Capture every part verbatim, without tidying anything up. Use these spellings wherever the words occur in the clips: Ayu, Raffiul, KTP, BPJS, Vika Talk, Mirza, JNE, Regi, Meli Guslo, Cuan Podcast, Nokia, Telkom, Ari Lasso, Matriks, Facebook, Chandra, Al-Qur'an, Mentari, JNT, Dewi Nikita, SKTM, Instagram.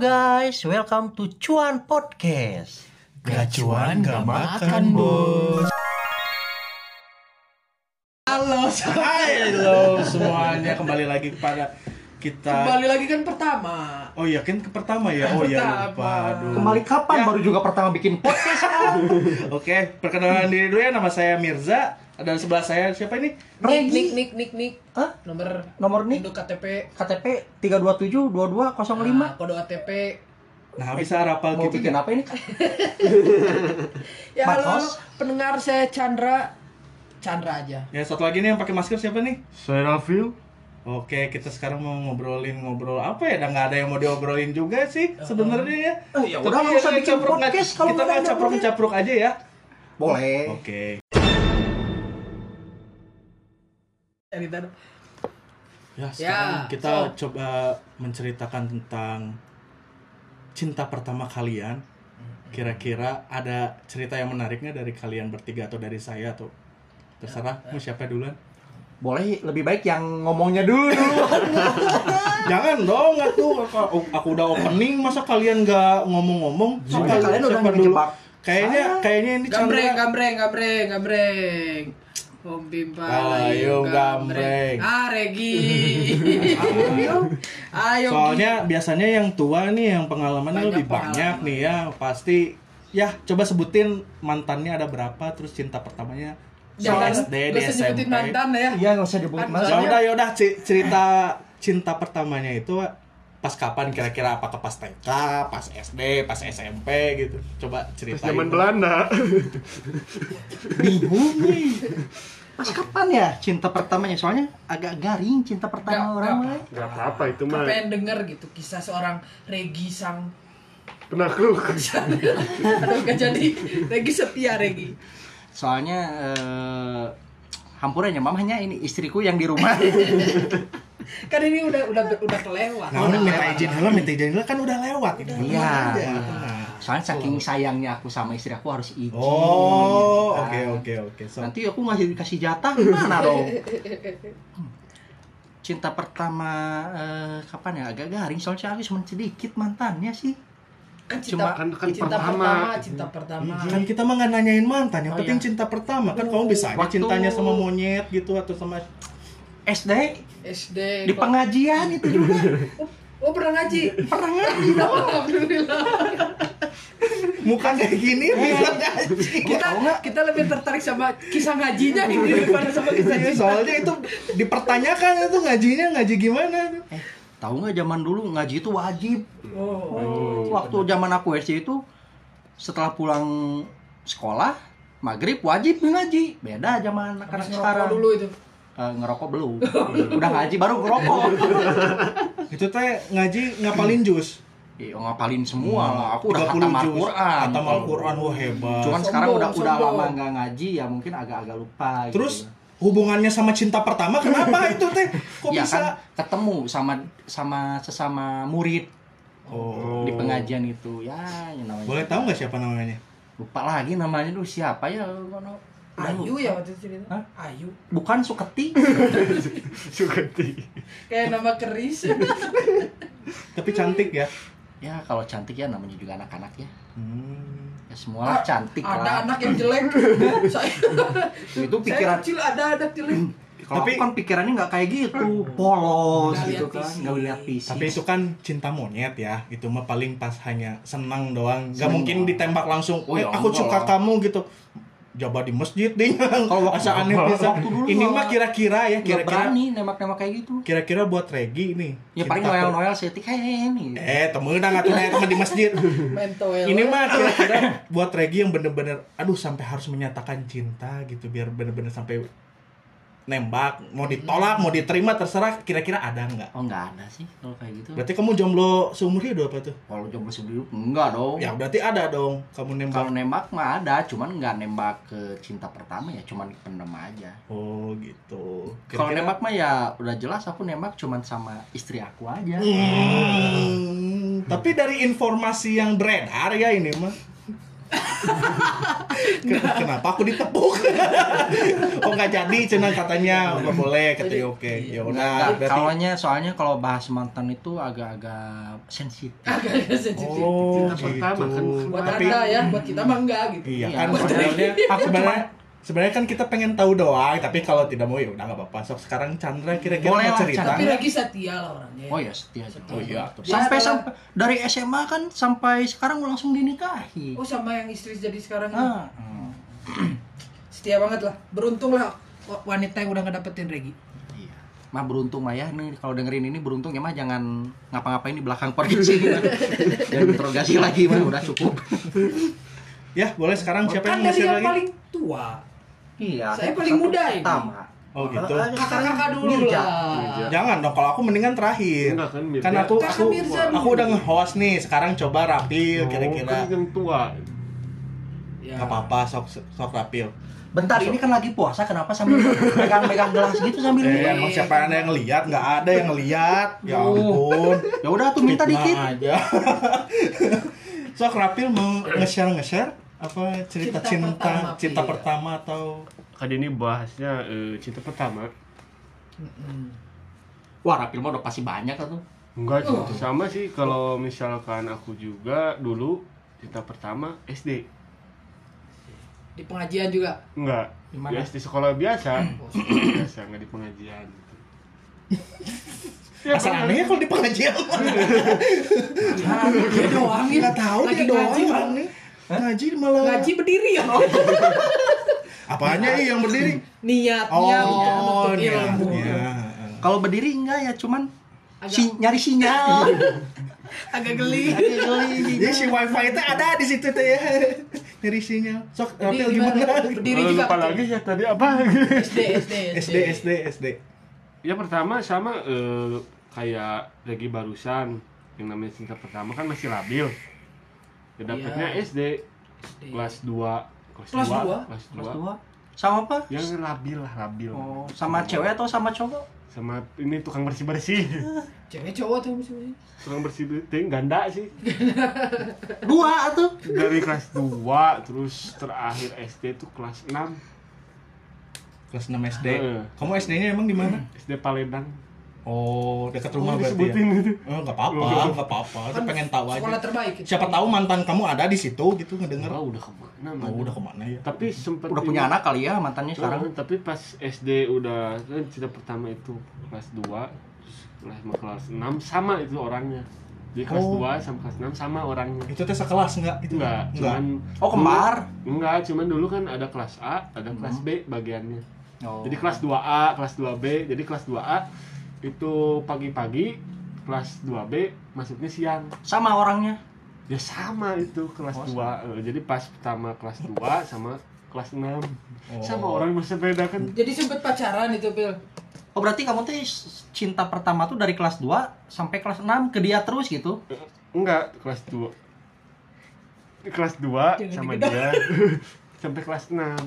guys, welcome to Cuan Podcast. Gak cuan, gak makan, bos. Halo, halo semuanya, kembali lagi kepada kita. Kembali lagi kan pertama. Oh iya, kan ke pertama ya. Oh iya, lupa. Aduh. Kembali kapan ya. Baru juga pertama bikin podcast. Oke, okay, perkenalan diri dulu ya. Nama saya Mirza. Ada sebelah saya siapa ini? Regi. Nik nik nik nik. Hah? Nomor nomor nik. Induk K T P. K T P tiga dua tujuh dua dua nol lima. Nah, kode A T P. Nah, bisa rapal mau gitu. Bikin apa ini? Ya halo, pendengar saya Chandra. Chandra aja. Ya, satu lagi nih yang pakai masker siapa nih? Saya Raffiul. Oke, kita sekarang mau ngobrolin ngobrol apa ya? Udah nggak ada yang mau diobrolin juga sih sebenarnya ya. Oh, ya udah nggak usah bikin podcast kalau kita nggak capruk-capruk aja ya. Boleh. Oke. Ya, sekarang ya, kita so. coba menceritakan tentang cinta pertama kalian. Kira-kira ada cerita yang menariknya dari kalian bertiga atau dari saya atau terserah ya, ya. Mau siapa duluan? Boleh, lebih baik yang ngomongnya dulu. Jangan dong, tuh aku, aku udah opening, masa kalian nggak ngomong-ngomong? So, kalian, kalian udah menjebak. Kayaknya, ah. kayaknya ini gambreng, Chandra. Gambreng, gambreng, gambreng. Pembimpa, ayo gambreng. Ah, Regi. Ayo. Soalnya biasanya yang tua nih, yang pengalamannya lebih banyak nih ya, pasti. Ya, coba sebutin mantannya ada berapa, terus cinta pertamanya. Jangan, so, S D, di S M P. Mantan ya. Iya, enggak usah nyebut mantan. Yaudah, yaudah cerita cinta pertamanya itu pas kapan kira-kira, apakah pas T K, pas S D, pas S M P gitu. Coba cerita. Pas zaman Belanda. Bingung nih. Pas kapan ya cinta pertamanya? Soalnya agak garing cinta pertama gak, orang lain. Enggak apa-apa itu mah. Pengen denger gitu kisah seorang Regi sang kena kruk. Aduh, gak jadi. Regi setia Regi. Soalnya eh, hampurannya mamanya ini istriku yang di rumah. Kan ini udah udah udah kelewat. Nah, udah minta izin dulu, minta izin dulu kan udah lewat itu. Iya. Nah, soalnya saking sayangnya aku sama istri aku harus izin. Oh, oke oke oke. Nanti aku masih dikasih jatah gimana dong? Cinta pertama eh, kapan ya? Agak garing soalnya aku cuma sedikit mantannya sih. Kan cinta, kan, kan cinta pertama. pertama cinta pertama kan kita mah nggak nanyain mantan yang oh, penting iya. cinta pertama kan. Kamu bisa aja cintanya sama monyet gitu atau sama S D S D di kok. Pengajian itu juga. Oh, pernah ngaji pernah ngaji dong. Alhamdulillah. Muka kayak gini bisa ngaji. Kita kita lebih tertarik sama kisah ngajinya ini daripada sama kisah ini. Soalnya itu dipertanyakan itu ngajinya ngaji gimana tuh. Eh. Tahu nggak zaman dulu ngaji itu wajib. Oh, oh, waktu zaman aku S D itu setelah pulang sekolah maghrib wajib ngaji. Beda zaman anak-anak sekarang. Ngerokok dulu itu. Uh, ngerokok belum. Udah ngaji baru ngerokok. Itu teh ngaji ngapalin jus. Iya, ngapalin semua lah. Aku udah khatam Al-Qur'an. Khatam Al-Qur'an, wah hebat. Cuman sombong, sekarang udah sombong. udah lama nggak ngaji ya mungkin agak-agak lupa. Terus gitu. Hubungannya sama cinta pertama kenapa itu teh? Kok ya, bisa kan, ketemu sama sama sesama murid. Oh. Di pengajian itu. Ya, ya namanya. Boleh tahu enggak siapa namanya? Lupa lagi namanya tuh siapa ya? Ayu ya waktu cerita. Hah? Ayu. Bukan Suketi. Suketi. Kayak nama keris. Tapi cantik ya. Ya, kalau cantik ya namanya juga anak-anak ya. Hmm. Ya, semualah A- cantik ada lah. Ada anak yang jelek. Saya itu pikiran kecil ada ada jelek. Tapi kan pikirannya nggak kayak gitu, polos gitu kan, nggak lihat fisik. Tapi itu kan cinta monyet ya, itu mah paling pas hanya senang doang. Nggak mungkin ditembak langsung. Oh, eh, ya, aku suka kamu gitu. Jaba di masjid deh. Kalau waktu aneh bisa. Ini mah kira-kira ya, kira-kira berani nembak-nembak kayak gitu. Kira-kira buat Regi ini. Ya paling noel-noel setik kayak ini. Eh, temen dah ngatuh teman di masjid. Ini mah kira-kira buat Regi yang bener-bener aduh sampai harus menyatakan cinta gitu biar bener-bener sampai nembak, mau ditolak, mau diterima terserah. Kira-kira ada enggak? Oh, enggak ada sih kalau kayak gitu. Berarti kamu jomblo seumur hidup apa tuh? Kalau jomblo seumur hidup enggak dong. Ya berarti ada dong. Kamu nembak. Kalau nembak mah ada, cuman enggak nembak ke cinta pertama ya, cuman pendem aja. Oh, gitu. Kira-kira... Kalau nembak mah ya udah jelas aku nembak cuman sama istri aku aja. Hmm. Hmm. Tapi dari informasi yang beredar ya ini mah Kenapa aku ditepuk? Oh nggak jadi, cina katanya nggak boleh, katanya oke. Okay. Ya udah. Soalnya soalnya kalau bahas mantan itu agak-agak sensitif. Agak sensitif. Oh, kita gitu. Pertama kan buat tapi, anda ya, buat kita mah enggak gitu. Iya kan sebenarnya. Aku sebenarnya sebenarnya kan kita pengen tahu doang, tapi kalau tidak mau ya udah nggak apa-apa. Sok sekarang Chandra kira-kira mau cerita. Tapi lagi setia lah orangnya. Oh ya setia. setia. Oh iya. Sampai sampai dari S M A kan sampai sekarang langsung dinikahi. Oh sama yang istri jadi sekarang. Ah. Hmm. Setia banget lah. Beruntung lah wanita yang udah ngedapetin Regi. Iya. Mah beruntung lah ya. Nih kalau dengerin ini beruntung ya mah jangan ngapa-ngapain di belakang podcast ini. Jangan interogasi lagi mah udah cukup. Ya boleh sekarang siapa yang mau share lagi? Paling tua. Iya, saya paling muda ini. Pertama. Oh gitu. Kakak-kakak dulu lah. Jangan dong, kalau aku mendingan terakhir. Enggak, kan, kan aku aku, aku udah nge-host nih. Sekarang coba Raffiul kira-kira. Kan tua. Ya. Gak apa-apa, sok sok Raffiul. Bentar, sok. Ini kan lagi puasa, kenapa sambil megang-megang gelas gitu sambil minum? Eh, emang siapa ada yang ngelihat? Enggak ada yang ngelihat. Ya ampun. Ya udah tuh minta dikit. Aja. Sok Raffiul mau nge-share nge-share apa cerita cinta pertama, cinta iya. pertama atau kali ini bahasnya uh, cinta pertama. Mm-mm. Wah Raffiul mah udah pasti banyak atau enggak uh. sama sih kalau misalkan aku juga dulu cinta pertama S D di pengajian juga enggak ya, di sekolah biasa oh, sekolah biasa enggak di pengajian gitu. Ya, asal aneh kalau di pengajian nah, dia doang nggak tahu dia doang nih ngaji malah ngaji berdiri ya. Apanya nih yang berdiri? Niatnya untuk oh, ilmu. Kalau berdiri enggak ya cuman agak... si, nyari sinyal. Agak geli. Agak geli. Jadi si wifi itu ada di situ tuh ya. Nyari sinyal. Sok Raffiul gimana? Berdiri juga. Lupa lagi ya tadi apa? S D S D S D S D. Ya pertama sama uh, kayak Regi barusan yang namanya cinta pertama kan masih labil. Ya dapetnya ya. S D, S D kelas dua kelas dua sama apa? Yang labil lah, labil. Oh, sama, sama cewek atau sama cowok? Sama ini tukang bersih-bersih. Cewek cowok tuh bersih-bersih. Tukang bersih-bersih ganda sih. Dua tuh. Dari kelas dua terus terakhir S D tuh kelas enam. Kelas enam S D. Uh. Kamu S D-nya emang di mana? S D Palembang. Oh, dekat rumah oh, berarti. Ya? Oh, enggak apa-apa, enggak apa-apa. Kan pengen tahu aja. Sekolah terbaik. Gitu. Siapa tahu mantan kamu ada di situ gitu ngedenger. Oh, udah kemana? Oh, udah kemana ya? Tapi sempat udah punya anak kali ya mantannya oh, sekarang. Tapi pas S D udah kan cinta pertama itu kelas dua, terus kelas enam sama itu orangnya. Jadi kelas oh. dua sama kelas enam sama orangnya. Itu teh sekelas enggak? Itu enggak. Cuman oh, kembar. Enggak, cuman dulu kan ada kelas A, ada hmm. kelas B bagiannya. Oh. Jadi kelas dua A, kelas dua B, jadi kelas dua A itu pagi-pagi, kelas dua B masuknya siang. Sama orangnya? Ya sama itu, kelas oh, dua. Jadi pas pertama kelas dua sama kelas enam. Oh. Sama orang masih beda kan. Jadi sempet pacaran itu, Pil. Oh berarti kamu tuh cinta pertama tuh dari kelas dua sampai kelas enam ke dia terus gitu? Enggak, kelas dua. Kelas dua jangan sama digedang. Dia sampai kelas enam.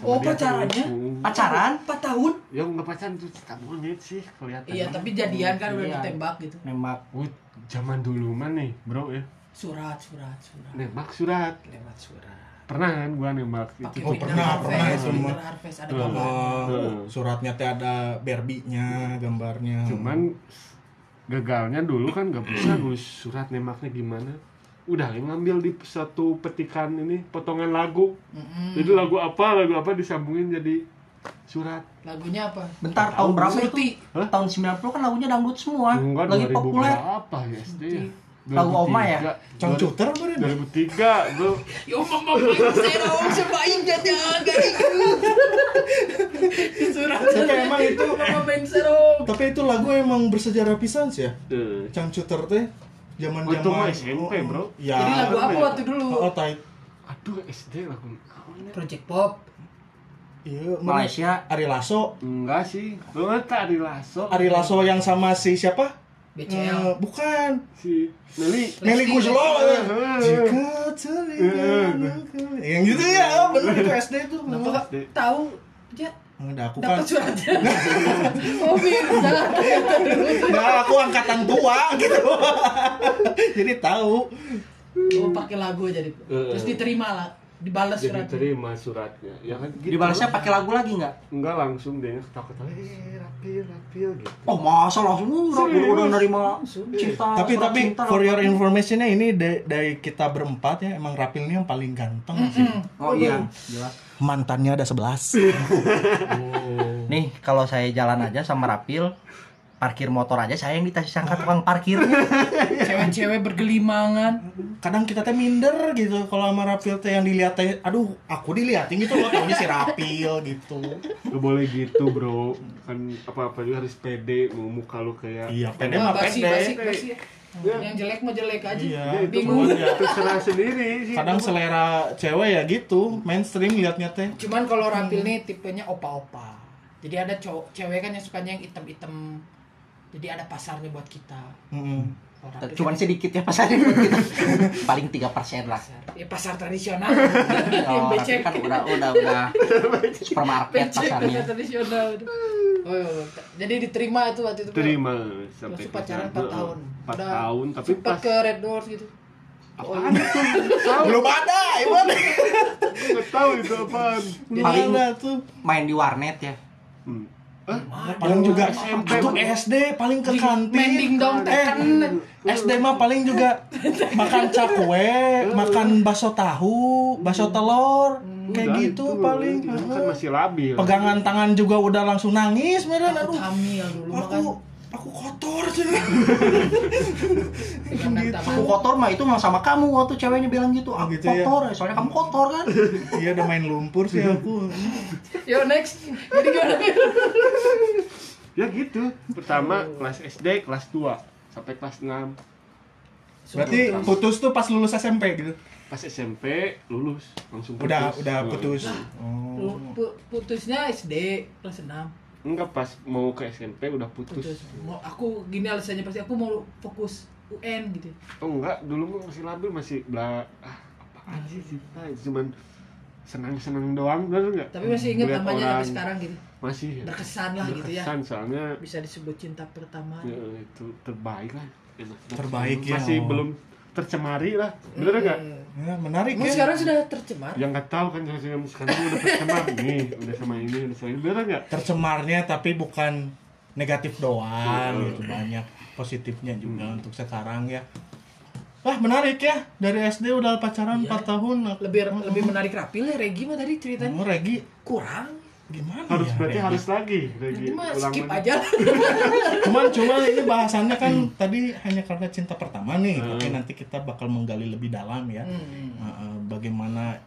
Sama oh pacarannya? Tuh. Pacaran? empat tahun? Ya nggak pacaran tuh bullshit sih kelihatan. Iya tapi jadian kan udah ditembak gitu. Nembak. Wih zaman dulu mana nih bro ya? Surat surat surat. Nembak surat. Nembak surat. Pernah kan gua nembak itu? Oh pernah pernah semua. Suratnya teh ada Barbie-nya gambarnya. Cuman gagalnya dulu kan nggak bisa nulis surat nembaknya gimana? Udah ngambil di satu petikan ini potongan lagu mm-hmm. Jadi lagu apa lagu apa disambungin jadi surat. Lagunya apa? Bentar tahun berapa itu? Hah? Tahun sembilan puluh kan lagunya dangdut semua. Enggak, lagi populer apa ya S D ya? Lagu Oma ya? Cangcuter baru dua ribu tiga bro. Ya Oma serong sebaik jajan dari itu. Surat emang itu Oma serong. Tapi itu lagu emang bersejarah pisan sih ya. Cangcuter teh jaman-jaman S M P, bro. Ya. Jadi lagu apa waktu dulu? Oh, type. Aduh, S D lagu. Project Pop. Iya, Malaysia, Ari Lasso. Enggak sih. Lu enggak Ari Lasso. Ari Lasso yang sama si siapa? B C L. Uh, bukan. Si Meli. Meli Guslo. Jika teringat. Yang gitu ya, benar itu S D tuh. Tahu dia nggak aku kan oh Mirza nggak aku angkatan tua gitu jadi tahu Oh, pakai lagu aja deh. Terus diterima lah, dibalas suratnya. Diterima suratnya. Ya kan gitu. Dibalasnya pakai lagu lagi enggak? Enggak, langsung deh takut aja. Eh, Raffiul, Raffiul gitu. Oh, masa langsung udah nerima cinta. Tapi tapi cinta, for your information-nya ini dari, dari kita berempat ya, emang Raffiul ini yang paling ganteng mm-hmm. sih. Oh, oh iya, jelas. Mantannya ada sebelas. Oh. Nih, kalau saya jalan aja sama Raffiul, parkir motor aja saya yang dikasih sangka tukang parkirnya. Cewek-cewek bergelimangan. Kadang kita teh minder gitu kalau sama Raffiul teh yang dilihat teh, aduh, aku dilihatin gitu loh, taunya si Raffiul gitu. Enggak boleh gitu, Bro. Kan apa-apa juga harus pede, muka lu kayak iya, pede mah pede. Ya. Yang jelek mah jelek aja. Iya, bingung ya, terserah sendiri sih. Kadang selera cewek ya gitu, mainstream liatnya teh. Cuman kalau Raffiul hmm. nih tipenya opa-opa. Jadi ada cowok, cewek kan yang sukanya yang item-item. Jadi ada pasarnya buat kita. Mm-hmm. Cuman kan sedikit ya pasarnya buat kita. Paling tiga persen lah. Pasar. Ya pasar tradisional. Oh, tapi kan udah udah udah supermarket pasarnya. Pasar tradisional. Oh, oh, jadi diterima itu waktu itu. Terima sampai pacaran empat tahun. empat tahun tapi pas ke Red Doors gitu. Apaan itu? Belum ada, Iwan. Enggak tahu itu apaan. Paling tuh main di warnet ya. Hmm. Eh, paling juga S M P atau S D paling ke kantin dong, eh, S D mah paling juga makan cakwe, makan bakso tahu, bakso telur, hmm, kayak gitu itu, paling kan masih labil. Pegangan ya, tangan juga udah langsung nangis, beneran aduh. Hamil dulu makan. Aku kotor sih. Gitu. Aku kotor mah itu mah sama kamu waktu ceweknya bilang gitu. Aku gitu kotor, ya? Soalnya kamu kotor kan. Iya, udah main lumpur sih aku. Yo next. Jadi gimana? Ya gitu. Pertama oh. kelas S D, kelas dua sampai kelas enam. Berarti kelas. Putus tuh pas lulus S M P gitu. Pas S M P lulus langsung putus. Udah udah putus. Nah, oh. Putusnya S D kelas enam. Enggak, pas mau ke S M P udah putus. Putus. Mau, aku gini alasannya pasti aku mau fokus U N gitu. Oh enggak, dulu masih labil, masih bla ah, apaan sih cinta, cuman senang-senang doang, benar enggak? Tapi masih ingat namanya sampai sekarang gitu. Masih berkesan lah gitu ya. Berkesan soalnya bisa disebut cinta pertama. Ya, itu terbaik lah. Terbaik ya. Masih oh. belum tercemari lah, benar enggak? E- Ya, menarik ya. Sekarang sudah tercemar. Yang enggak tahu kan sekarang sekarang udah tercemar nih, udah sama ini, udah sama ini, benar enggak? Tercemarnya tapi bukan negatif doang, gitu banyak positifnya juga hmm. untuk sekarang ya. Wah, menarik ya. Dari S D udah pacaran ya. empat tahun. Lebih oh. lebih menarik Raffiul ya, Regi mah tadi ceritanya. Oh, Regi kurang. Gimana harus ya, berarti Regi? Harus lagi Regi skip aja. cuman cuman ini bahasannya kan hmm. tadi hanya karena cinta pertama nih, hmm. tapi nanti kita bakal menggali lebih dalam ya hmm. uh, bagaimana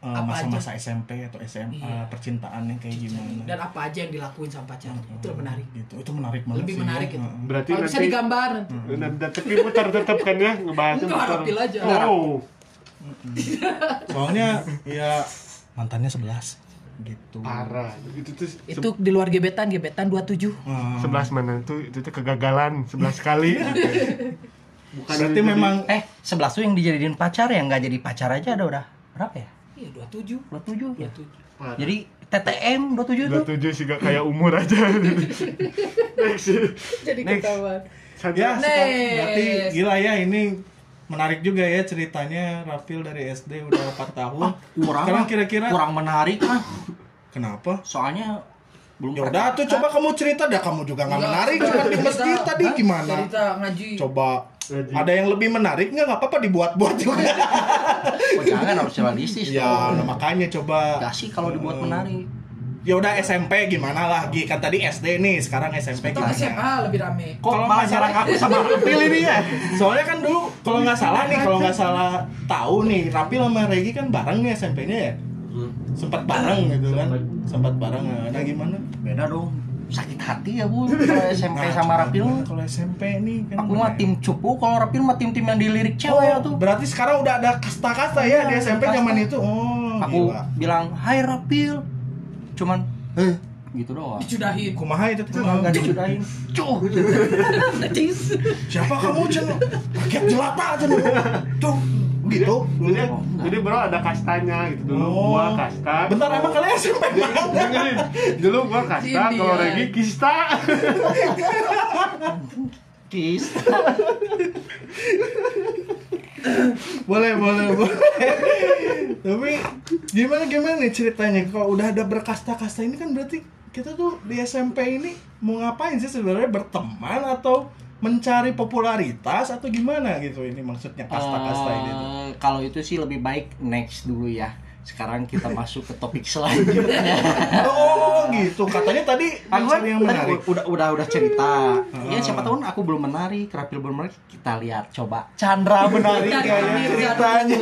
uh, masa-masa aja? S M P atau S M A iya. percintaannya kayak gimana dan apa aja yang dilakuin sama pacarnya hmm. itu menarik gitu, itu menarik banget, lebih sih, menarik ya. Itu berarti kalau nanti bisa digambar nanti hmm. tapi muter tetap kan ya ngebahasnya Raffiul aja oh. soalnya ya mantannya sebelas gitu. Parah. Itu tuh se- itu di luar gebetan, gebetan dua puluh tujuh. Hmm. sebelas mana? Itu itu tuh kegagalan sebelas kali. Bukan berarti memang jadi... eh sebelas tuh yang dijadiin pacar ya, enggak jadi pacar aja ada udah. Berapa ya? Iya dua puluh tujuh. dua puluh tujuh. Ya. dua puluh tujuh. Jadi T T M dua puluh tujuh tuh. dua puluh tujuh sih gak kayak umur aja. Jadi ketahuan. Ya, berarti gila ya ini. Menarik juga ya ceritanya Raffiul dari S D udah empat tahun. Ah, kurang. Sekarang kira-kira kurang menarik mah. Kenapa? Soalnya belum. Ya udah tuh coba kamu cerita dah, kamu juga enggak menarik cuma di masjid tadi gimana? Cerita ngaji. Coba ngaji. Ada yang lebih menarik enggak? Enggak apa-apa dibuat-buat juga. Oh, jangan harus realistis. Ya, nah, makanya coba. Enggak sih kalau dibuat uh, menarik. Ya udah S M P gimana lagi kan tadi S D nih sekarang S M P gimana? S M A lebih rame. Kalau masalah aku sama Raffiul ini ya. Soalnya kan dulu kalau nggak salah nih kalau nggak salah tahu nih Raffiul sama Regi kan bareng nih S M P-nya ya. Sempat bareng gitu kan. Sempat bareng. Nah gimana? Beda dong. Sakit hati ya bu kalau S M P nah, sama Raffiul. Kalau S M P nih kan aku mah tim cupu, kalau Raffiul mah tim-tim yang dilirik cewek. Oh, tuh berarti sekarang udah ada kasta-kasta ya, ya di S M P zaman itu. Oh, aku gila. Bilang hai Raffiul cuman eh gitu doang. Dicudahin. Kumaha itu tuh enggak dicudahin. Cuh. Siapa kamu Cen? Paket jelata Cen. Tuh gitu. Jadi oh, jadi bro ada kastanya gitu dulu. Oh. Gua kasta. Bentar emang kalian S M P banget. Dengerin. Dulu gua kasta, kalau Regi kista. Kista. boleh boleh boleh. Tapi gimana gimana nih ceritanya? Kalau udah ada berkasta-kasta ini kan berarti kita tuh di S M P ini mau ngapain sih sebenarnya, berteman atau mencari popularitas atau gimana gitu, ini maksudnya kasta-kasta ini tuh? Uh, kalau itu sih lebih baik next dulu ya. Sekarang kita masuk ke topik selanjutnya. Oh gitu, katanya tadi mencari yang menarik. Udah udah udah cerita. Ya siapa tahu aku belum menarik, Raffiul belum menarik. Kita lihat coba Chandra menarik kayaknya ceritanya.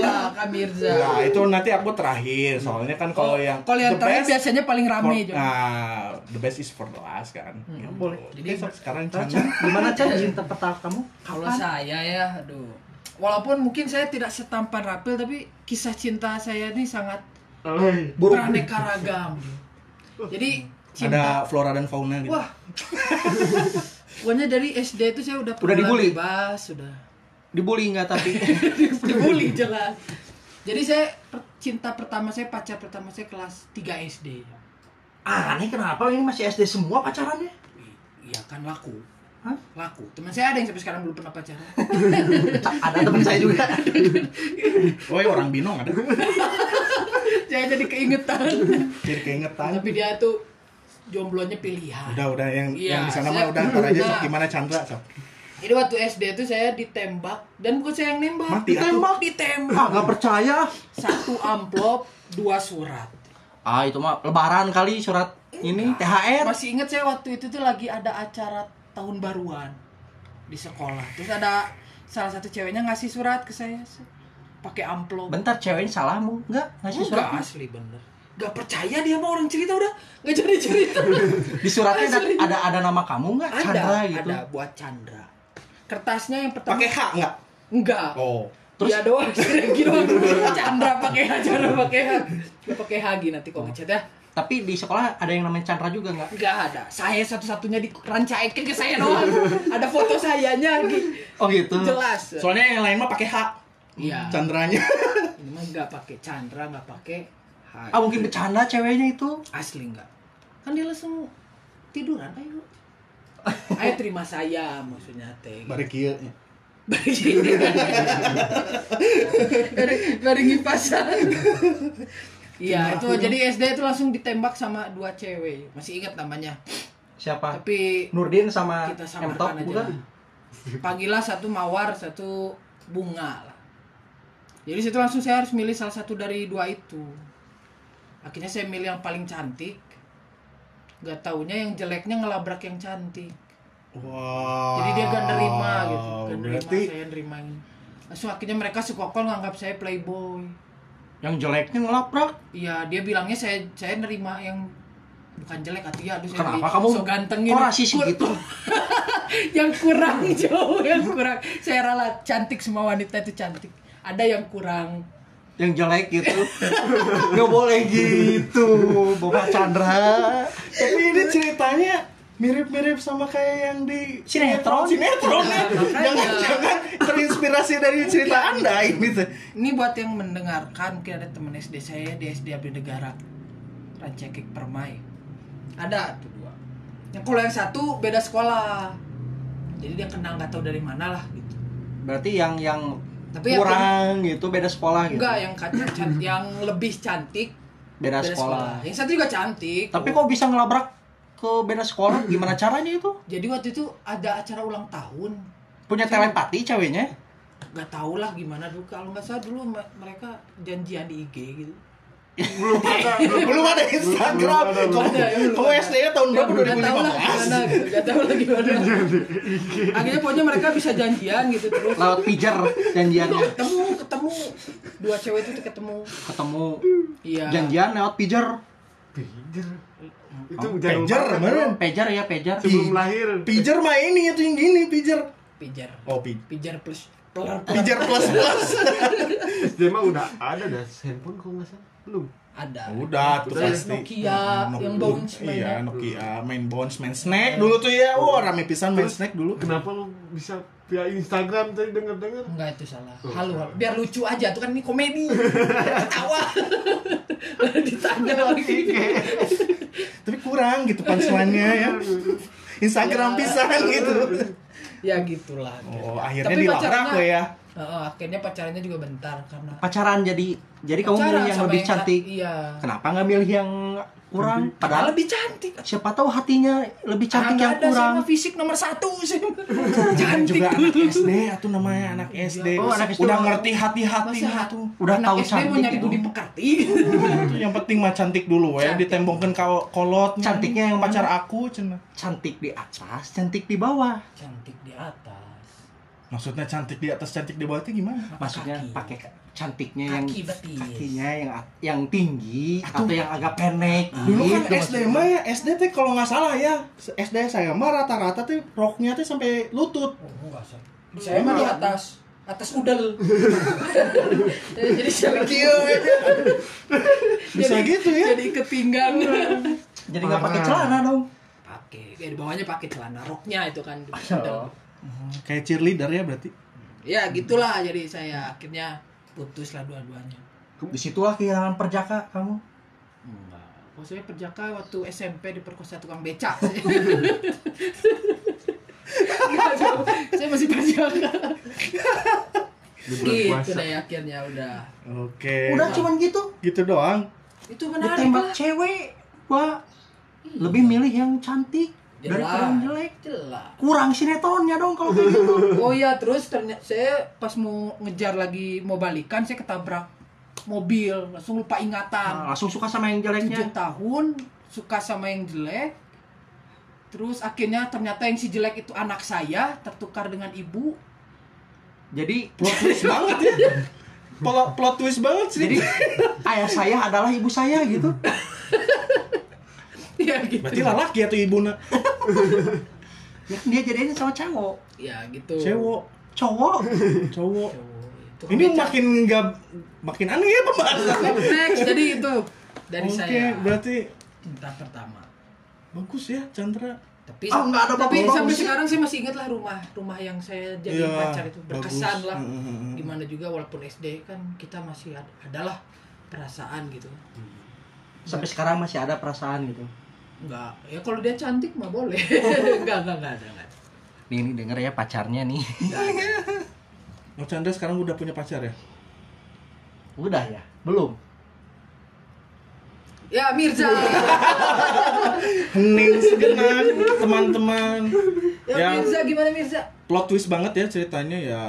Nah itu nanti aku terakhir. Soalnya kan kalau yang kalau yang terakhir biasanya paling rame. Nah the best is for the last kan. Ya boleh. Jadi sekarang Chandra, gimana Chandra cinta pertama kamu? Kalau saya ya, aduh. Walaupun mungkin saya tidak setampan Raffiul, tapi kisah cinta saya ini sangat beraneka ragam. Jadi cinta, ada flora dan fauna gitu. Wah. Pokoknya dari S D itu saya udah udah dibully, bebas, sudah. Dibully enggak tapi? Dibully jelas. Jadi saya cinta pertama saya, pacar pertama saya kelas tiga S D. Ah, aneh kenapa ini masih S D semua pacarannya? Iya kan laku. Hah? Laku. Teman saya ada yang sampai sekarang belum pernah pacaran. Ada teman saya juga. Woi, orang Binong ada. Saya jadi keingetan. Jadi keingetan. Tapi dia tuh jomblonya pilihan. Udah, udah yang ya, yang di sana mah udah ntar aja nah, gimana Chandra, Sob. Ini waktu S D tuh saya ditembak dan bukan saya yang nembak. Mati, ditembak, aku. ditembak. Enggak percaya. Satu amplop, dua surat. Ah, itu mah lebaran kali surat ini nah, T H R. Masih ingat saya waktu itu tuh lagi ada acara tahun baruan di sekolah. Terus ada salah satu ceweknya ngasih surat ke saya pakai amplop. Bentar, ceweknya salahmu? Enggak, ngasih surat. Enggak, asli bener. Enggak percaya dia sama orang cerita udah. Enggak jadi cerita. Di suratnya ada, ada ada nama kamu enggak? Chandra ada, gitu. Ada buat Chandra. Kertasnya yang pertama pakai H enggak? Enggak. Oh. Terus ya doang Regi doang. Chandra pakai H, Chandra pakai H. Enggak pakai H lagi nanti kok ngechat ya. Tapi di sekolah ada yang namanya Chandra juga nggak? Nggak ada. Saya satu-satunya di ranca eken ke saya doang. Ada foto sayanya lagi. Oh gitu. Jelas. Soalnya yang lain mah pakai H. Iya. Chandranya. Ini mah nggak pakai Chandra, nggak pakai H. Ah mungkin bercanda ceweknya itu? Asli nggak. Kan dia langsung tiduran. Ayo, ayo terima saya maksudnya teh. Bari kieu. Bari kieu. Bari ngipasan. Iya itu aku. Jadi S D itu langsung ditembak sama dua cewek. Masih ingat namanya. Siapa? Tapi Nurdin sama kita samarkan aja. Panggilah satu mawar, satu bunga lah. Jadi situ langsung saya harus milih salah satu dari dua itu. Akhirnya saya milih yang paling cantik. Gak taunya yang jeleknya ngelabrak yang cantik. Wow. Jadi dia gak nerima gitu. Gak nerima, berarti saya nerimain. Langsung akhirnya mereka sekokol nganggap saya playboy. Yang jeleknya ngelaprak. Iya, dia bilangnya saya saya nerima yang bukan jelek hatinya. Aduh, kenapa saya kamu so gantengin? Kok rasis gitu? Yang kurang jauh, yang kurang. Saya ralat cantik, semua wanita itu cantik. Ada yang kurang. Yang jelek gitu. Gak boleh gitu, Bapak Chandra. Tapi ini ceritanya mirip-mirip sama kayak yang di sinetron, sinetron ya. Jangan-jangan terinspirasi dari cerita Anda ini tuh. Ini buat yang mendengarkan, mungkin ada teman S D saya di S D Abdi Negara, Rancakik Permai. Ada tuh dua. Yang kalau yang satu beda sekolah. Jadi dia kenal nggak tahu dari mana lah gitu. Berarti yang yang tapi kurang yang, gitu beda sekolah gitu. Enggak, yang cantik, yang lebih cantik beda, beda sekolah. sekolah. Yang satu juga cantik. Tapi oh, kok bisa ngelabrak ke beda sekolah, gimana caranya itu? Jadi waktu itu ada acara ulang tahun. Punya telepati ceweknya? Gak tau lah gimana dulu. Kalau gak salah dulu mereka janjian di I G gitu. Belum ada, belum ada Instagram. Kamu S D-nya tahun berapa? Gak tau lah gimana gitu. Gak tau lah gimana. Akhirnya pokoknya mereka bisa janjian gitu terus. Lewat pijar janjiannya. Ketemu, ketemu. Dua cewek itu ketemu. Ketemu. Iya. Janjian lewat pijar. Pijar. Itu oh, pager kemarin. Pager ya, pager sebelum lahir. Pager mah ini itu yang gini, pager. Pager. Oh, pager plus. Pager plus plus. Dia mah udah ada dah handphone kok enggak salah. Belum. Ada. Udah, tuh pasti. Nokia yang bounce main. Iya, Nokia main bounce, main snack dulu tuh ya. Wah, rame pisan main snack dulu. Kenapa lu bisa via Instagram tadi dengar-dengar? Enggak, itu salah. Halo, biar lucu aja. Tuh kan ini komedi. Ketawa. Ditanya lagi. Tapi kurang gitu panselannya ya. Instagram pisan gitu. Ya gitulah. Akhirnya. Oh, akhirnya dilarang lo ya. Uh, akhirnya pacarannya juga bentar karena pacaran jadi jadi pacaran, kamu milih yang lebih yang cantik. Iya. Kenapa nggak milih yang kurang? Lebih, padahal lebih cantik. Siapa tahu hatinya lebih cantik ah, yang ada, kurang. Sama fisik nomor satu sih. Jangan juga dulu. Anak S D atau namanya anak S D. Oh, anak S D. Udah ngerti hati-hati tuh. Udah tahu S D cantik. Mau nyari budi pekerti. Yang penting mah cantik dulu ya. Ditembongkan kolot. Cantiknya yang pacar aku cina. Cantik di atas, cantik di bawah. Cantik di atas. Maksudnya cantik di atas, cantik di bawah itu gimana? Maksudnya pakai cantiknya kaki, yang betis. Kakinya yang yang tinggi atau, atau yang agak pendek. Ah, dulu kan S D mah ya, S D teh kalau nggak salah ya, S D saya mah rata-rata teh roknya teh sampai lutut. Oh, enggak salah. Saya mah di atas, atas udel. Jadi selekio aja. Bisa jadi, gitu ya. Jadi ketinggang. Jadi nggak pakai celana dong. Pakai. Ya di bawahnya pakai celana roknya itu kan. Udel. Hmm, kayak cheerleader ya berarti. Ya gitulah, jadi saya akhirnya putuslah dua-duanya. Di situlah kehilangan perjaka kamu. Enggak. Maksudnya perjaka waktu S M P diperkosa tukang becak. Saya masih perjaka. Gitu deh akhirnya udah. Oke. Udah cuman gitu. Gitu doang. Itu menarik. Ditembak cewek, Pak. Hmm. Lebih milih yang cantik. Dari kurang jelek, jelas. Kurang sinetronnya dong kalau kayak gitu. Oh iya, terus ternyata saya pas mau ngejar lagi mau balikan saya ketabrak mobil, langsung lupa ingatan. Nah, langsung suka sama yang jeleknya. tujuh tahun suka sama yang jelek. Terus akhirnya ternyata yang si jelek itu anak saya, tertukar dengan ibu. Jadi plot twist banget ya. Plot, plot twist banget sih. Jadi ayah saya adalah ibu saya gitu. Ya, gitu. Berarti lelaki atau ibuna? Ya kan dia jadinya sama cowok. Ya gitu. Cewok, cowok, cowok. Cowo. Ini becak. Makin nggak makin aneh ya pembahasannya. Next, jadi itu dari okay, saya. Oke, berarti cinta pertama. Bagus ya, Chandra. Tapi ah, nggak ada tapi sampai sekarang saya masih ingat lah rumah rumah yang saya jadi ya, pacar itu berkesan bagus. Lah. Mm-hmm. Gimana juga walaupun S D kan kita masih ada, adalah perasaan gitu. Sampai sekarang masih ada perasaan gitu. Enggak, ya kalau dia cantik mah boleh. Enggak, enggak, enggak, enggak. Nih, nih denger ya pacarnya nih. Mas Chandra sekarang udah punya pacar ya? Udah ya? Belum. Ya, Mirza. Hening sejenak, teman-teman. Ya, ya, Mirza gimana Mirza? Plot twist banget ya ceritanya ya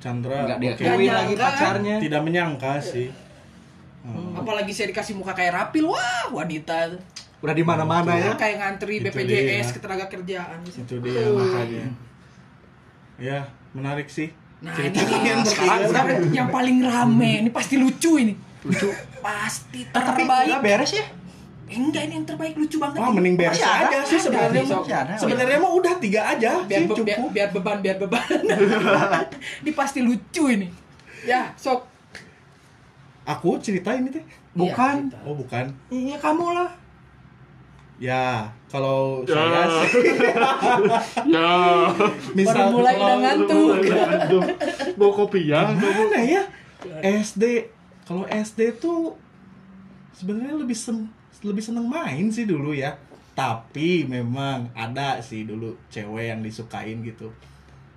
Chandra. Enggak dia okay. Lagi pacarnya. Tidak menyangka sih. Hmm. Apalagi saya dikasih muka kayak Raffiul, wah wanita. Udah di mana-mana ya. Kayak ngantri itu B P J S dia. Ketenagakerjaan gitu. Itu dia oh. Makanya. Ya, menarik sih. Nah, cerita ini sekarang udah yang paling rame. Ini pasti lucu ini. Lucu. Pasti terbaik. Tapi beres ya? Enggak, ini yang terbaik lucu banget. Wah, mending beres aja, aja sih sebenarnya. Sebenarnya mah udah tiga aja. Biar, be- biar, biar beban, biar beban. Ini pasti lucu ini. Ya, sok. Aku cerita ini teh. Bukan. Ya, oh, bukan. Iya, kamu lah. Ya, kalau ya. Saya sih ya. Misal mulai udah ngantuk. Mau kopi ya? Nah ya. S D, kalau S D tuh sebenarnya lebih sen- lebih seneng main sih dulu ya. Tapi memang ada sih dulu cewek yang disukain gitu.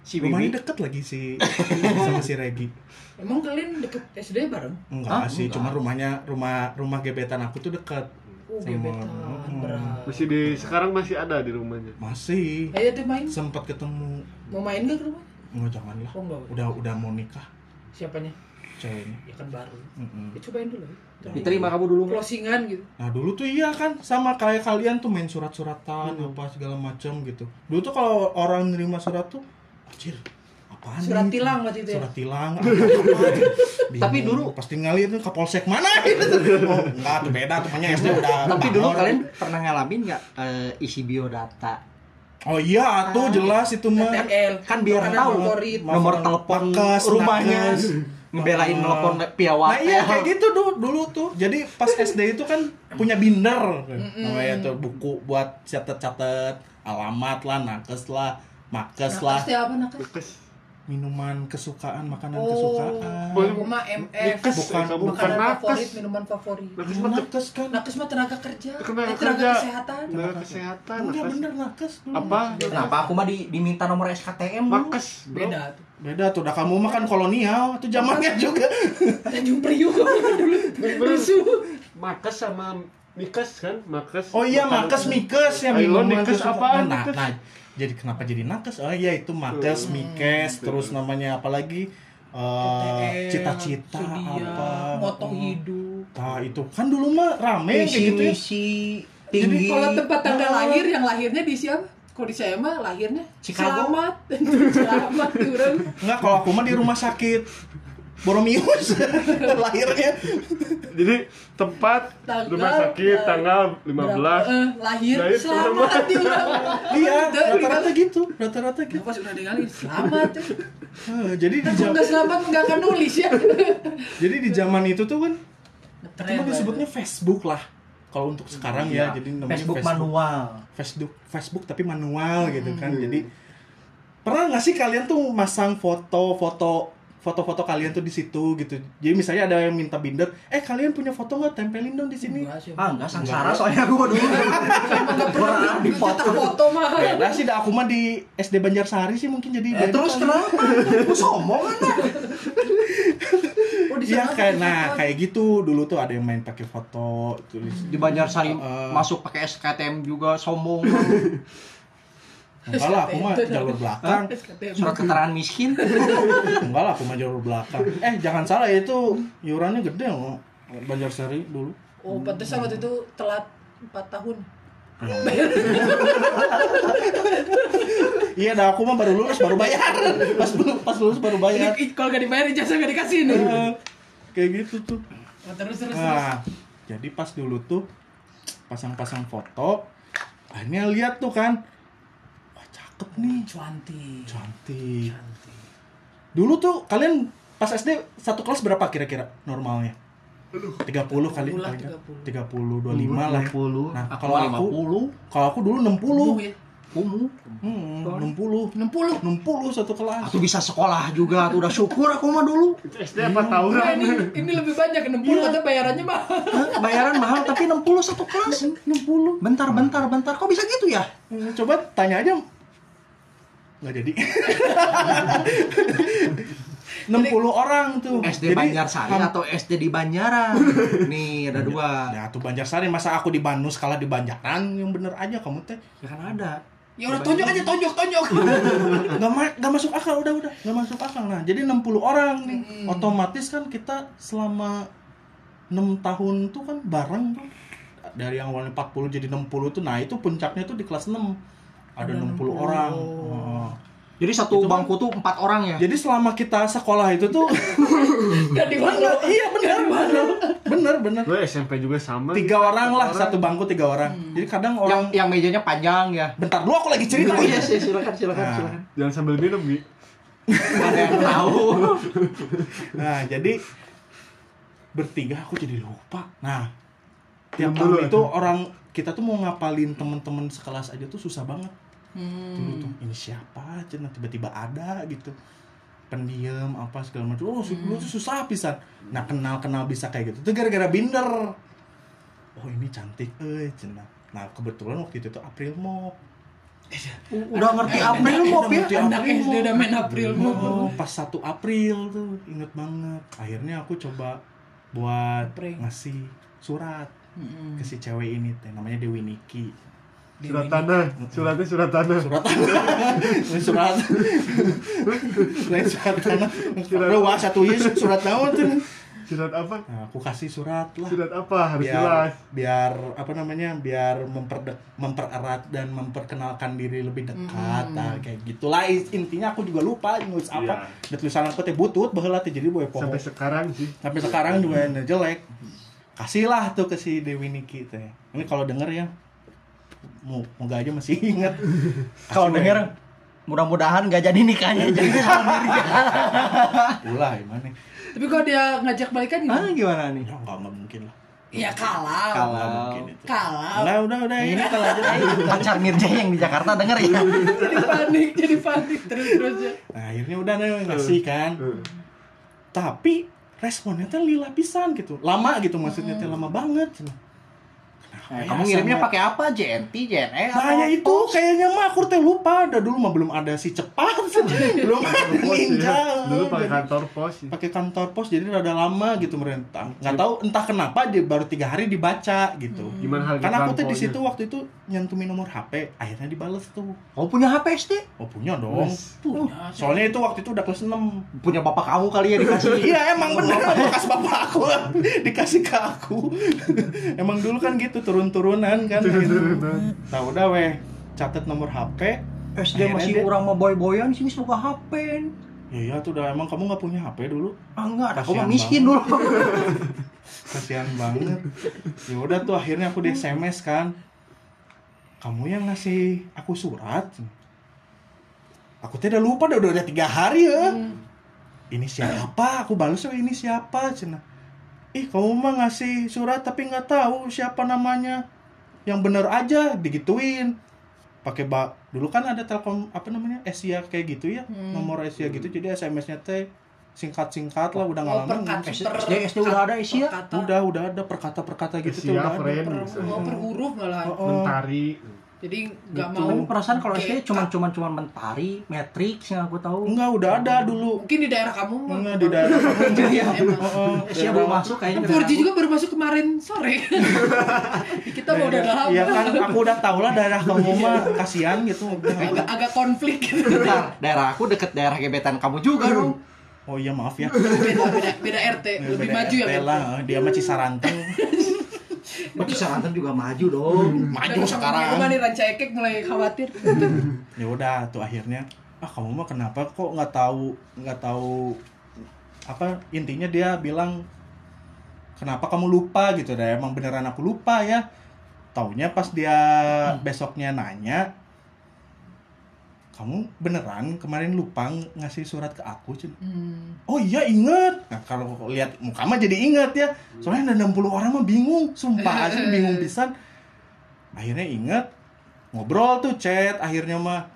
Si rumahnya deket lagi si sama si Regi. Emang kalian deket S D bareng? Enggak ah, sih, enggak. Cuma rumahnya rumah rumah gebetan aku tuh deket. Oh, gebetan berat. Masih di sekarang masih ada di rumahnya. Masih. Ayo tuh main. Sempat ketemu. Mau main enggak ke rumahnya? Enggak, janganlah. Oh, enggak. Udah udah mau nikah. Siapanya? Ceweknya. Ya kan baru. Mm-hmm. Ya, cobain dulu. Diterima kamu dulu. Closingan gitu. Nah, dulu tuh iya kan sama kayak kalian tuh main surat-suratan hmm. apa segala macam gitu. Dulu tuh kalau orang nerima surat tuh anjir. Apaan surat nih? Tilang waktu itu ya? Surat tilang tapi dulu pasti ngalihin Kapolsek mana gitu. Oh enggak, tuh beda temannya S D udah tapi dulu kalian pernah ngalamin gak uh, isi biodata? Oh iya tuh ah, jelas itu mah kan biar tahu nomor telepon rumahnya ngebelain telepon piawai. Nah iya kayak gitu dulu tuh jadi pas S D itu kan punya binder namanya tuh buku buat catet-catet alamat lah nakes lah makes lah nakes minuman kesukaan, makanan oh, kesukaan. Kamu mah M F. Nakes, bukan, bukan, bukan nakes. Minuman favorit. Nakes, nakes kan. Nakes mah tenaga kerja. Tenaga, eh, tenaga kesehatan. Tenaga kesehatan. Enggak bener nakes. Apa? Kenapa aku mah di, diminta nomor S K T M? Nakes. Beda tuh. Beda tuh. Udah kamu mah kan kolonial. Itu zamannya juga. Tanjung Priuk dulu. Berusuh. Nakes sama mikes kan? Nakes. Oh iya, nakes mikes yang minuman nakes apaan? Jadi kenapa jadi nakes? Oh iya itu makes, mikes, hmm, terus namanya apalagi uh, cita-cita apa? Moto hidup. Nah itu kan dulu mah rame misi, kayak gitu ya. Misi, jadi kalau tempat tanggal nah, lahir yang lahirnya di siapa? Kalau di saya mah lahirnya Chicago. Selamat, selamat turun. Enggak, kalau aku mah di rumah sakit Boromius lahirnya. Jadi tempat tanggal, rumah sakit uh, tanggal lima belas uh, lahir nah, selamat hati orang. Iya, rata-rata gitu, rata-rata gitu. Pas udah dengerin selamat. Uh, jadi di zaman enggak selamat enggak akan nulis ya. Jadi di zaman itu tuh kan ternyata disebutnya Facebook lah. Kalau untuk sekarang hmm, ya, ya, jadi namanya Facebook, Facebook manual. Facebook Facebook tapi manual hmm, gitu kan. Jadi pernah enggak sih kalian tuh masang foto-foto foto-foto kalian tuh di situ gitu. Jadi misalnya ada yang minta binder, "Eh, kalian punya foto enggak? Tempelin dong di sini." Ah, enggak sengsara soalnya aku dulu. Enggak pernah di foto mah. Nah, sih dah aku mah di S D Banjarsari sih mungkin jadi. Eh, terus kenapa? Aku sombong anak. Oh, di sana. Ya, kayak nah, kayak gitu. Dulu tuh ada yang main pakai foto tulis di Banjarsari uh, masuk pakai S K T M juga sombong. Enggak lah, aku mah jalur belakang. Surat keterangan miskin. Enggak lah, aku mah jalur belakang. Eh, jangan salah, itu yurannya gede loh Banjarsari dulu. Oh, pantesan waktu itu telat empat tahun. Iya, dah aku mah baru lulus baru bayar. Pas pas lulus baru bayar. Kalau enggak dibayar ijazah enggak dikasih nih. Kayak gitu tuh. Terus terus terus. Jadi pas dulu tuh pasang-pasang foto, akhirnya lihat tuh kan cakep nih, cantik. Cantik. Cantik. Dulu tuh kalian pas S D satu kelas berapa kira-kira normalnya? tiga puluh kali tiga puluh. tiga puluh, dua puluh lima lah. dua puluh. Nah, kalau aku kalau aku dulu enam puluh. Kamu? Hmm, enam puluh. enam puluh. enam puluh satu kelas. Aku bisa sekolah juga, aku udah syukur aku mah dulu. Itu S D empat tahun. Nah, ini ini lebih banyak ke enam puluh iya. Kata bayarannya mahal. Hah? Bayaran mahal tapi enam puluh satu kelas. enam puluh. Bentar, bentar, bentar. Kok bisa gitu ya? Coba tanya aja. Nggak jadi enam puluh jadi, orang tuh S D jadi, Banjarsari ham- atau S D di Banjaran nih ada Banjar, dua ya tuh Banjarsari masa aku di Banus kalah di Banjaran yang bener aja kamu teh ya kan ada ya udah tonjok aja tonjok tonjok nggak ma- nggak masuk akal udah udah nggak masuk akal nah jadi enam puluh orang nih hmm. Otomatis kan kita selama enam tahun tuh kan bareng tuh dari yang awalnya empat puluh jadi enam puluh tuh nah itu puncaknya tuh di kelas enam ada enam puluh, enam puluh orang. Oh. Jadi satu itu bangku tuh empat orang ya. Jadi selama kita sekolah itu tuh enggak dibangun. Iya benar. Benar benar. Gue S M P juga sama. tiga gitu. Orang lah orang. Satu bangku tiga orang. Hmm. Jadi kadang orang yang, yang mejanya panjang ya. Bentar dulu aku lagi cerita. Iya sih silakan silakan nah. Silakan. Jangan sambil minum, Bi. Ada yang tahu. Nah, jadi bertiga aku jadi lupa. Nah, tiap tahun itu orang kita tuh mau ngapalin teman-teman sekelas aja tuh susah banget. Hmm. Dulu tuh ini siapa aja tiba-tiba ada gitu. Pendiam apa segala macam. Oh, dulu tuh susah pisan. Nah, kenal-kenal bisa kayak gitu. Itu gara-gara binder. Oh, ini cantik euy, cenah. Nah, kebetulan waktu itu tuh April Mop. Udah ngerti April Mop ya? Anak S D udah main April Mop. Pas satu April tuh inget banget. Akhirnya aku coba buat ngasih surat. Mm-hmm. Ke si cewek ini teh namanya Dewi Niki. Surat tanah, suratnya surat tanah. Surat tanah. Surat. Lain surat tanah. Wah, satu ieu surat naon tuh? Surat apa? Nah, aku kasih surat lah. Surat apa? Harus jelas. Biar, biar apa namanya? Biar memperde, mempererat dan memperkenalkan diri lebih dekat. Mm-hmm. Nah, kayak gitulah intinya aku juga lupa nulis apa. Yeah. Tulisan aku teh butut baheula teh jadi boe poho. Sampai sekarang sih. Sampai sekarang juga mm-hmm. Jelek. Kasihlah tuh ke si Dewi Nikita teh. Ini kalau denger ya. Moga aja masih ingat. Kalau denger mudah-mudahan enggak jadi nikahnya jadi sama dia. Ulah gimana. Tapi kalau dia ngajak balikan gimana? Ah, gimana nih? Ya enggak, enggak mungkin lah. Ya kalau kalau mungkin itu. Kalau nah, udah udah ini kalau aja pacar Mirza yang di Jakarta denger ya. Jadi panik, jadi panik terus-terus aja. Nah, akhirnya udah ngasih kan. Uh. Tapi responnya tuh lila pisan gitu. Lama gitu maksudnya tuh lama banget. Nah, kamu ngirimnya pakai apa? J N T, J N E atau? Nah, ya itu kayaknya mah aku teh lupa. Udah dulu mah belum ada si cepat. Belum ada ninja. Dulu pakai kantor pos. Ya. Pakai kantor pos jadi rada lama gitu merentang. Enggak tahu entah kenapa dia baru tiga hari dibaca gitu. Hmm. Gimana hal gitu? Karena aku teh di situ waktu itu nyantumin nomor H P, akhirnya dibales tuh. Kamu punya H P S D? Oh, punya dong. Punya. Uh, soalnya itu waktu itu udah kelas enam. Punya bapak kamu kali ya dikasih. Iya, emang bener bekas bapak aku. Dikasih ke aku. Emang dulu kan gitu tuh. Turun-turunan kan turun-turunan. Nah udah weh, catet nomor H P S D masih orang mau boy-boyan sih, misal buka H P. Iya tuh udah, emang kamu gak punya H P dulu? Ah enggak, aku mah miskin dulu. Kasihan banget. Ya udah tuh akhirnya aku di S M S kan, kamu yang ngasih aku surat. Aku teh udah lupa, udah udah tiga hari ya. Hmm. Ini siapa? Aku balas ini siapa? Cina ih kamu mah ngasih surat tapi nggak tahu siapa namanya, yang bener aja digituin pakai bak. Dulu kan ada Telkom apa namanya Asia kayak gitu ya, hmm. nomor Asia gitu, jadi S M S-nya teh singkat-singkat lah, udah nggak lama. S D S D udah ada Asia, udah udah ada perkata-perkata gitu tuh udah ada. Per huruf malah. Mentari. Jadi nggak gitu. Mau perasaan kalau S D cuma cuma cuma mentari, matriks yang aku tahu. Enggak, udah ada dulu. Mungkin di daerah kamu mah. Enggak di daerah kamu. Iya. Siapa baru masuk kayaknya. Purji juga baru masuk kemarin sore. Kita mau udah lama. Iya kan, aku udah tahu lah daerah kamu mah kasihan gitu. Agak agak konflik gitu. Bentar, daerah aku deket daerah gebetan kamu juga dong. Oh iya, maaf ya. Beda beda, beda R T, lebih maju ya. Lah, dia mah Cisaranteng. Bagi Sarantan juga maju dong. Maju udah, sekarang. Kemarin Ranca Ekek mulai khawatir. Ya udah tuh akhirnya, ah kamu mah kenapa kok nggak tahu nggak tahu apa intinya dia bilang kenapa kamu lupa gitu dah, emang beneran aku lupa ya. Taunya pas dia hmm. besoknya nanya, kamu beneran kemarin lupa ngasih surat ke aku, Cun? Hmm. Oh iya inget. Nah kalau lihat muka mah jadi inget ya. Soalnya ada enam puluh orang mah bingung, sumpah aja bingung pisan. Akhirnya inget, ngobrol tuh chat, akhirnya mah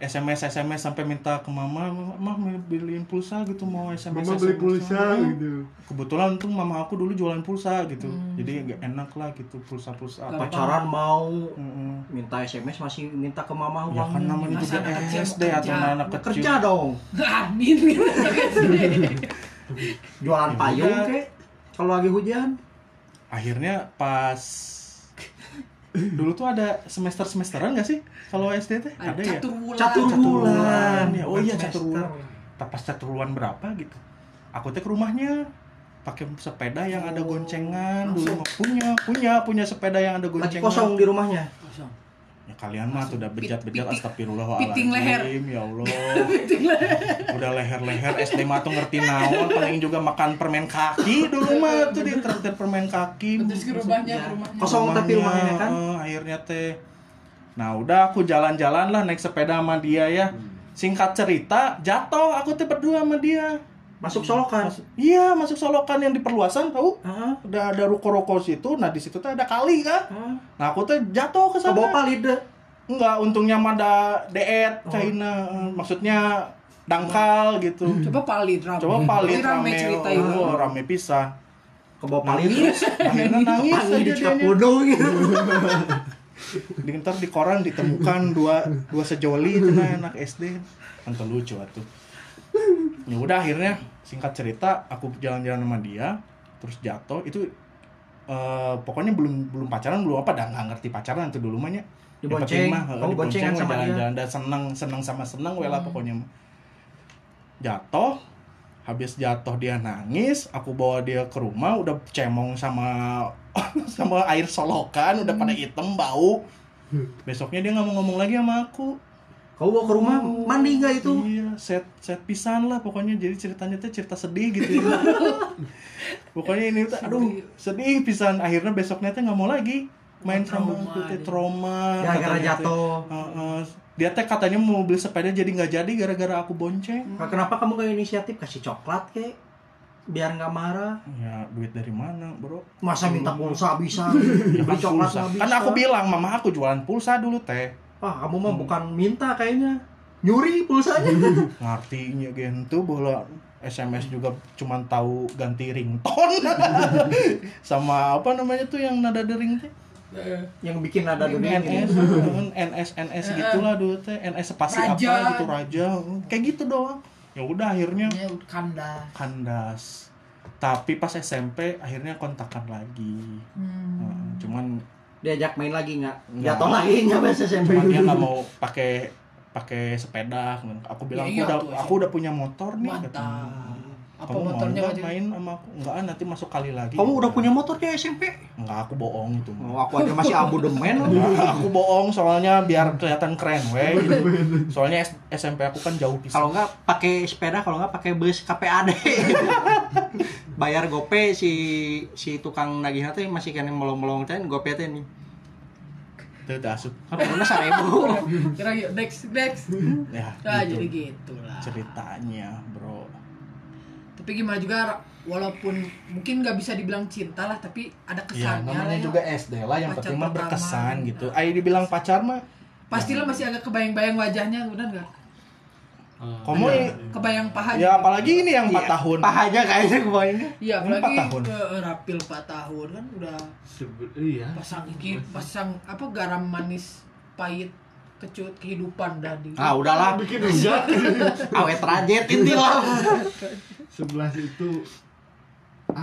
S M S S M S sampai minta ke mama, mah beliin pulsa gitu, mau S M S. Mama beli pulsa gitu. Kebetulan tuh mama aku dulu jualan pulsa gitu, hmm. jadi nggak enak lah gitu pulsa-pulsa. Pacaran mau mm-mm. minta S M S masih minta ke mama uang. Ya kan namanya juga S D atau anak kecil. Kerja dong. Amin. Jualan payung kek, kalau lagi hujan. Akhirnya pas dulu tuh ada semester-semesteran enggak sih? Kalau S D teh ada ya. Catur bulan. Ya, oh iya catur bulan. Pas catur bulan berapa gitu. Aku teh ke rumahnya pakai sepeda yang oh. ada goncengan. Langsung. Dulu mah punya, punya, punya sepeda yang ada goncengan. Lagi kosong di rumahnya. Kosong. Ya kalian mah tuh udah bejat-bejat astagfirullahalazim. Piting leher. Ya Allah. Piting leher. Udah leher-leher S D mah tuh ngerti naon, paling juga makan permen kaki dulu mah tuh di traktir permen kaki. Terus ke rumahnya, ke rumahnya. Kosong tapi rumahnya kan. Akhirnya teh nah udah aku jalan-jalan lah naik sepeda sama dia ya. Singkat cerita jatuh aku teh berdua sama dia. Masuk solokan. Mas, iya, masuk solokan yang di perluasan tahu? Uh-huh. Udah ada ruko-ruko situ. Nah, di situ tuh ada kali kan. Uh-huh. Nah, aku tuh jatuh ke sana. Bawa palide. Enggak, untungnya mah ada deet China. Uh-huh. Maksudnya dangkal gitu. Coba palide. Coba palide rame ceritain. Oh, rame pisah. Ke bawa palide. Akhirnya nangis aja di Kapodo gitu. Ntar di koran ditemukan dua dua sejoli cina anak S D. Nonton lucu atuh. Ya udah akhirnya singkat cerita aku jalan-jalan sama dia terus jatuh itu uh, pokoknya belum belum pacaran belum apa dah nggak ngerti pacaran tuh dulu mahnya dibonceng mah dibonceng jalan-jalan dan seneng seneng sama seneng hmm. wela pokoknya jatuh habis jatuh dia nangis aku bawa dia ke rumah udah cemong sama sama air solokan udah hmm. pada hitam bau besoknya dia nggak mau ngomong lagi sama aku. Kau bawa ke rumah oh, mandi gak itu? Iya, set set pisan lah pokoknya jadi ceritanya tuh cerita sedih gitu. Ya. Pokoknya ini tuh aduh sedih pisan akhirnya besoknya tuh nggak mau lagi main sama aku tuh trauma. Ya gara-gara jatuh. Uh, uh, dia teh katanya mau beli sepeda jadi nggak jadi gara-gara aku bonceng. Nah, kenapa kamu nggak inisiatif kasih coklat kek? biar nggak marah. Ya duit dari mana bro? Masa minta pulsa bisa, beli coklat nggak bisa. Kan aku bilang mama aku jualan pulsa dulu teh. Ah kamu mah bukan minta kayaknya, nyuri pulsanya. Ngartinya gitu bola. S M S juga cuma tahu ganti ringtone sama apa namanya tuh yang nada dering teh. Yang bikin nada dering N S, N S, N S gitulah dulu teh. N S spasi apa gitu raja. Kayak gitu doang. Ya udah akhirnya ya, kandas. kandas Tapi pas S M P akhirnya kontakan lagi. hmm. Nah, cuman diajak main lagi nggak jatuh lagi nggak pas S M P. Cuman dia nggak mau pakai pakai sepeda. Aku bilang ya, aku iya, udah tuh, aku udah punya motor nih. Apa kamu motornya mau aja main sama aku? Enggak, nanti masuk kali lagi. Kamu udah punya motor di S M P? Enggak, aku bohong itu. Oh, aku aja masih abodemen. Aku bohong soalnya biar kelihatan keren, weh. Soalnya S M P aku kan jauh pisah. Kalau enggak pakai sepeda, kalau enggak pakai bus K P A D. Bayar gope si si tukang nagihna teh masih kene melong-melong teh gope teh nih. Teu asup. Karena seribu. Kira Dex Dex. Ya, jadi gitulah ceritanya, bro. Tapi gimana juga walaupun mungkin nggak bisa dibilang cinta lah, tapi ada kesannya ya, namanya lah juga ya. S D lah yang penting mah berkesan pertama, gitu. Ayo dibilang pacar mah pastilah ya, masih agak kebayang-bayang wajahnya, udah nggak? Kamu kebayang pahanya? Ya apalagi ini yang empat iya, tahun. Pahanya kayaknya kebayangnya. Iya apalagi tahun. Ke Raffiul empat tahun kan udah iya. Pasang gigi, pasang apa garam manis pahit kecut kehidupan tadi. Ah udahlah bikin aja. Awet rajet intilah. Sebelas itu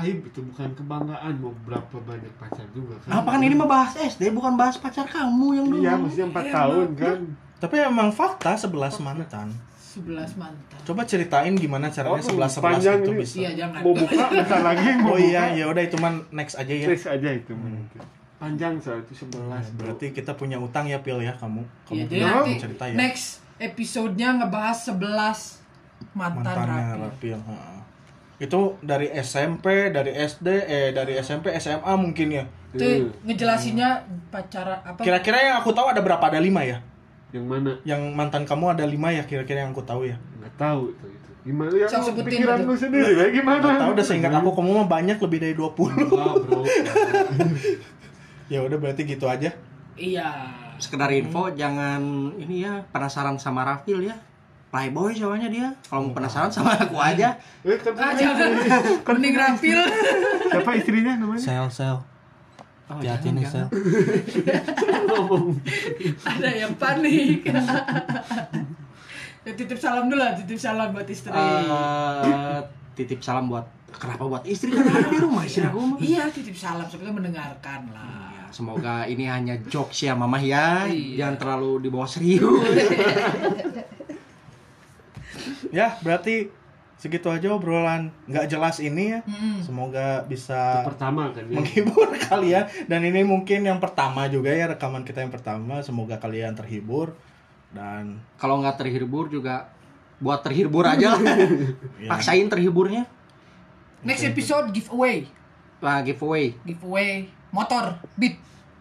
aib itu bukan kebanggaan, mau berapa banyak pacar juga kan. Apa kan ini mah bahas S D bukan bahas pacar kamu yang dulu. Iya maksudnya empat tahun kan. Tapi emang fakta sebelas mantan. sebelas mantan. Coba ceritain gimana caranya oh, sebelas mantan itu bisa. Iya jangan. Mau buka bentar lagi mau. Oh iya ya udah itu man next aja ya. Next aja itu. Hmm. Panjang soal itu sebelas. Berarti kita punya utang ya Pil ya kamu. Kamu ya, cerita ya. Next episode-nya ngebahas sebelas mantan Raffiul. Heeh. Itu dari S M P, dari S D, eh dari S M P, S M A mungkin ya. Itu ngejelasinnya pacaran apa? Kira-kira yang aku tahu ada berapa? Ada lima ya? Yang mana? Yang mantan kamu ada lima ya kira-kira yang aku tahu ya? Enggak tahu itu. itu. Gimana ya? Pikiran lu sendiri kayak gimana? Enggak tahu udah seingat aku kamu mah banyak lebih dari dua puluh. Enggak, bro. Ya udah berarti gitu aja. Iya. Sekedar info, hmm. jangan ini ya penasaran sama Raffiul ya. Playboy soalnya dia. Kalau mau penasaran sama aku aja. Eh, kenapa? Kening Raffiul. Siapa istrinya namanya? Sel-sel. Hati-hati nih Sel. Ada yang panik. Ya, titip salam dulu, titip salam buat istri. Uh, titip salam buat kenapa buat istri kan ada di rumah istri aku. Iya, titip salam supaya mendengarkan lah. Semoga ini hanya jokes ya mamah ya. Iya. Jangan terlalu dibawa serius. Ya berarti segitu aja obrolan gak jelas ini ya. Mm-hmm. Semoga bisa pertama, kan, ya? Menghibur kalian. Dan ini mungkin yang pertama juga ya, rekaman kita yang pertama. Semoga kalian terhibur. Dan kalau gak terhibur juga buat terhibur aja. Yeah. Paksain terhiburnya. Next episode giveaway. Nah, giveaway Giveaway motor Beat.